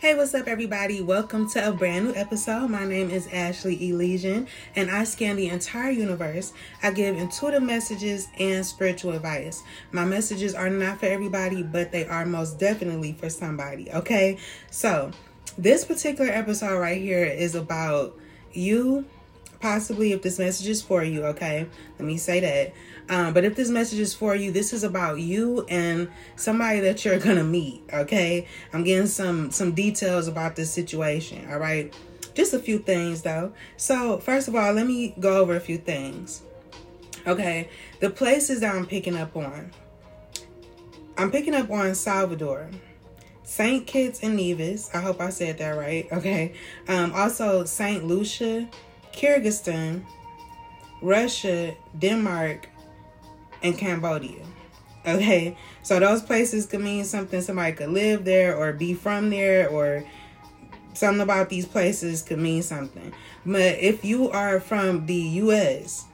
Hey, what's up everybody? Welcome to a brand new episode. My name is Ashley Elysian and I scan the entire universe. I give intuitive messages and spiritual advice. My messages are not for everybody, but they are most definitely for somebody, okay? So this particular episode right here is about you, possibly if this message is for you, okay? Let me say that. But if this message is for you, this is about you and somebody that you're gonna meet, okay? I'm getting some details about this situation, all right? Just a few things though. So first of all, let me go over a few things, okay? The places that I'm picking up on Salvador, St. Kitts and Nevis, I hope I said that right, okay? Also St. Lucia, Kyrgyzstan, Russia, Denmark, and Cambodia. Okay, so those places could mean something. Somebody could live there or be from there, or something about these places could mean something. But if you are from the U.S.,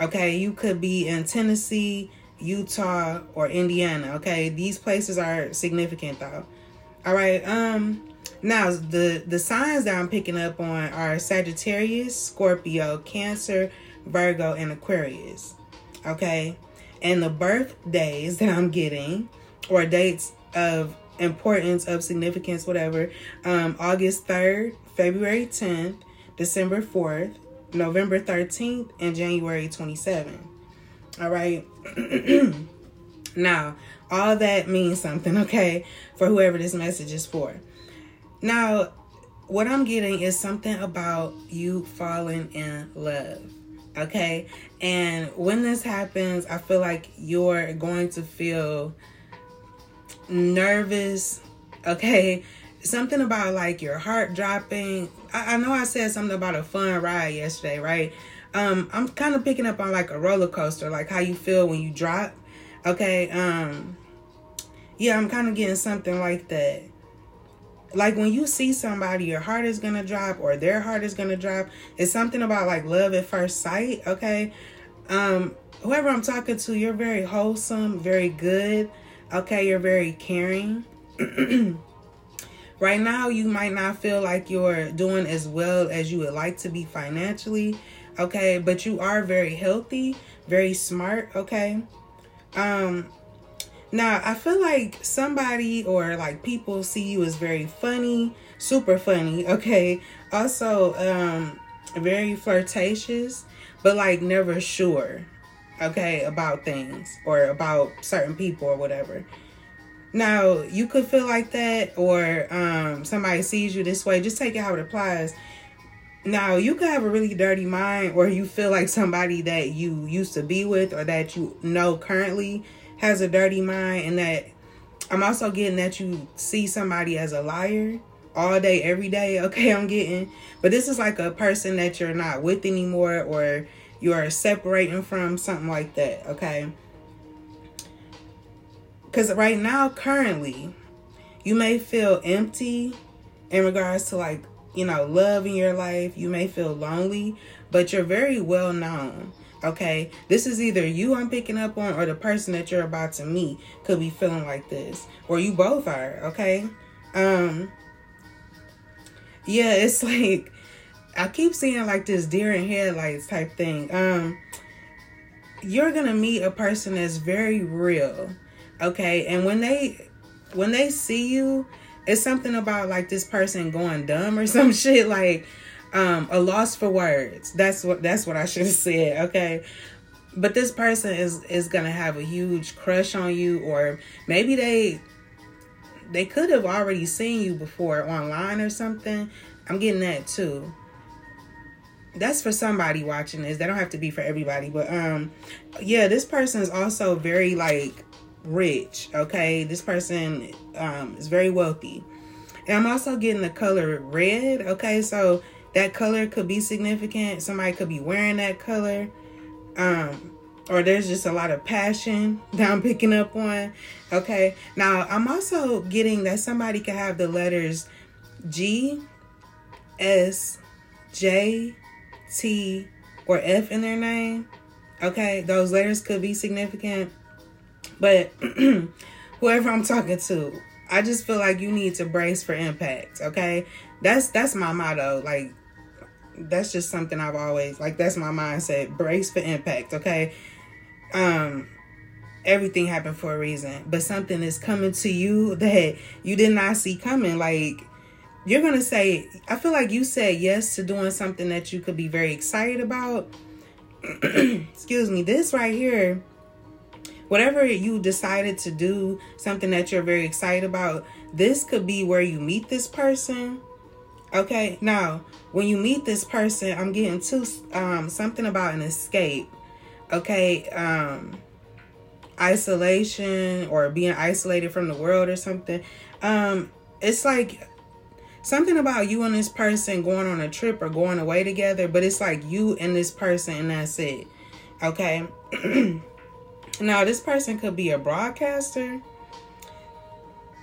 okay, you could be in Tennessee, Utah, or Indiana. Okay, these places are significant though. All right, now the signs that I'm picking up on are Sagittarius, Scorpio, Cancer, Virgo, and Aquarius. Okay. And the birthdays that I'm getting, or dates of importance, of significance, whatever, August 3rd, February 10th, December 4th, November 13th, and January 27th. All right. Now, all that means something, okay, for whoever this message is for. Now, what I'm getting is something about you falling in love. Okay, and when this happens, I feel like you're going to feel nervous, okay? Something about like your heart dropping. I know I said something about a fun ride yesterday, right? I'm kind of picking up on like a roller coaster, like how you feel when you drop, okay? Yeah, I'm kind of getting something like that. Like when you see somebody, your heart is going to drop or their heart is going to drop. It's something about like love at first sight. Okay. Whoever I'm talking to, you're very wholesome, very good. Okay. You're very caring. Right now, you might not feel like you're doing as well as you would like to be financially. Okay. But you are very healthy, very smart. Okay. Now, I feel like somebody or like people see you as very funny, super funny, okay? Also, very flirtatious, but like never sure, okay, about things or about certain people or whatever. Now, you could feel like that, or somebody sees you this way. Just take it how it applies. Now, you could have a really dirty mind, or you feel like somebody that you used to be with or that you know currently has a dirty mind. And that I'm also getting that you see somebody as a liar all day, every day. Okay, I'm getting, but this is like a person that you're not with anymore, or you're separating from, something like that. Okay. Because right now, currently, you may feel empty in regards to like, you know, love in your life. You may feel lonely, but you're very well known. Okay, this is either you I'm picking up on, or the person that you're about to meet could be feeling like this, or you both are, okay? Yeah, it's like, I keep seeing like this deer in headlights type thing. You're gonna meet a person that's very real, okay? And when they see you, it's something about like this person going dumb or some shit, like a loss for words. That's what I should have said. Okay. But this person is going to have a huge crush on you, or maybe they could have already seen you before online or something. I'm getting that too. That's for somebody watching this. They don't have to be for everybody, but, yeah, this person is also very like rich. Okay. This person, is very wealthy. And I'm also getting the color red. Okay. So that color could be significant. Somebody could be wearing that color. Or there's just a lot of passion that I'm picking up on. Okay. Now, I'm also getting that somebody could have the letters G, S, J, T, or F in their name. Okay. Those letters could be significant. But whoever I'm talking to, I just feel like you need to brace for impact, okay? That's my motto. Like, that's just something I've always, like, that's my mindset. Brace for impact, okay? Everything happened for a reason, but something is coming to you that you did not see coming. Like, you're going to say, I feel like you said yes to doing something that you could be very excited about. Excuse me, this right here, whatever you decided to do, something that you're very excited about, this could be where you meet this person. Okay, now, when you meet this person, I'm getting to something about an escape. Okay, isolation or being isolated from the world or something. It's like something about you and this person going on a trip or going away together, but it's like you and this person and that's it. Okay. Now, this person could be a broadcaster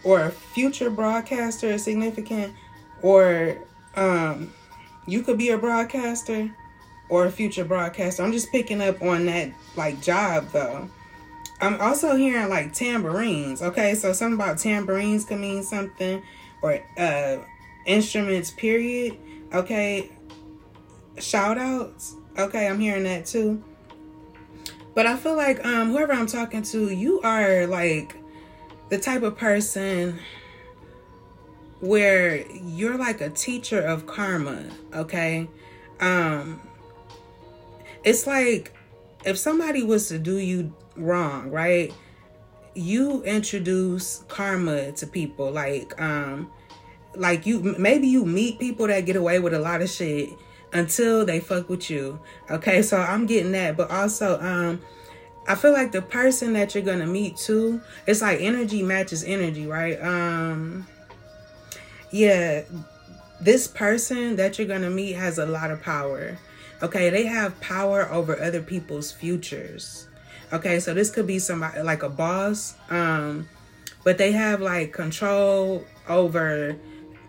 or a future broadcaster, significant, or you could be a broadcaster or a future broadcaster. I'm just picking up on that, like, job, though. I'm also hearing, like, tambourines, okay? So something about tambourines could mean something, or instruments, period, okay? Shout-outs, okay? I'm hearing that, too. But I feel like whoever I'm talking to, you are, like, the type of person where you're, like, a teacher of karma, okay? It's like if somebody was to do you wrong, right? You introduce karma to people, like you, maybe you meet people that get away with a lot of shit until they fuck with you. Okay, so I'm getting that, but also I feel like the person that you're gonna meet too, it's like energy matches energy, right? Yeah, this person that you're gonna meet has a lot of power. Okay, they have power over other people's futures. Okay, so this could be somebody like a boss, but they have like control over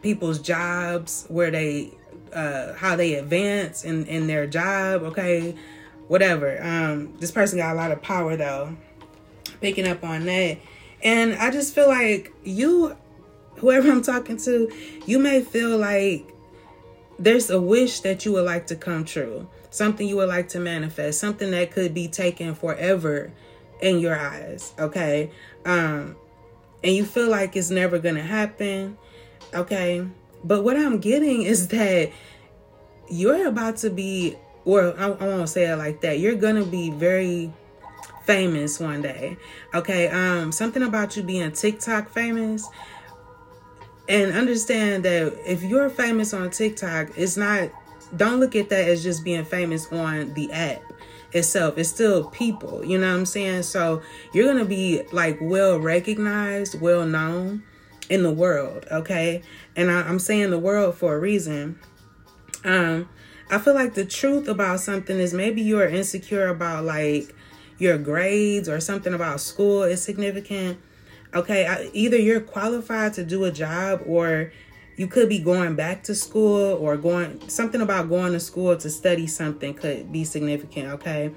people's jobs, where they, how they advance in their job. Okay, whatever. This person got a lot of power though. Picking up on that, and I just feel like you, whoever I'm talking to, you may feel like there's a wish that you would like to come true. Something you would like to manifest, something that could be taken forever in your eyes, okay? And you feel like it's never gonna happen, okay? But what I'm getting is that you're about to be, or I won't say it like that, you're gonna be very famous one day, okay? Something about you being TikTok famous. And understand that if you're famous on TikTok, it's not, don't look at that as just being famous on the app itself. It's still people, you know what I'm saying? So you're going to be like well recognized, well known in the world, okay? And I'm saying the world for a reason. I feel like the truth about something is maybe you're insecure about like your grades or something about school is significant. Okay, either you're qualified to do a job or you could be going back to school or going, something about going to school to study something could be significant, okay?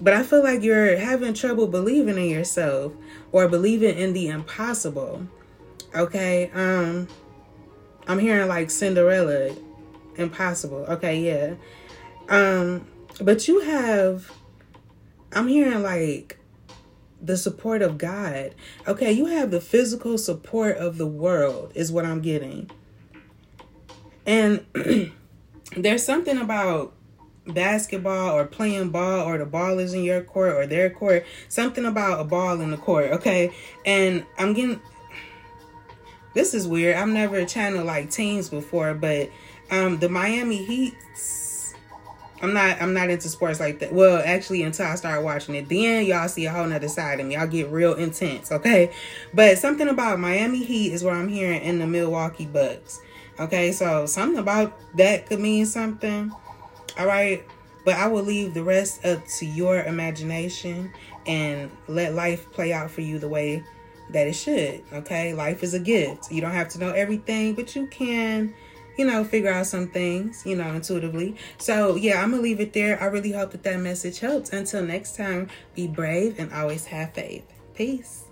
But I feel like you're having trouble believing in yourself or believing in the impossible, okay? I'm hearing like Cinderella, impossible, okay, yeah. But you have, I'm hearing like the support of God. Okay, you have the physical support of the world is what I'm getting. And there's something about basketball or playing ball or the ball is in your court or their court. Something about a ball in the court, okay? And I'm getting, this is weird. I've never channeled like teams before, but the Miami Heat, I'm not into sports like that. Well, actually, until I start watching it. Then y'all see a whole nother side of me. Y'all get real intense, okay? But something about Miami Heat is what I'm hearing in the Milwaukee Bucks, okay? So something about that could mean something, all right? But I will leave the rest up to your imagination and let life play out for you the way that it should, okay? Life is a gift. You don't have to know everything, but you can, you know, figure out some things, you know, intuitively. So, yeah, I'm going to leave it there. I really hope that that message helps. Until next time, be brave and always have faith. Peace.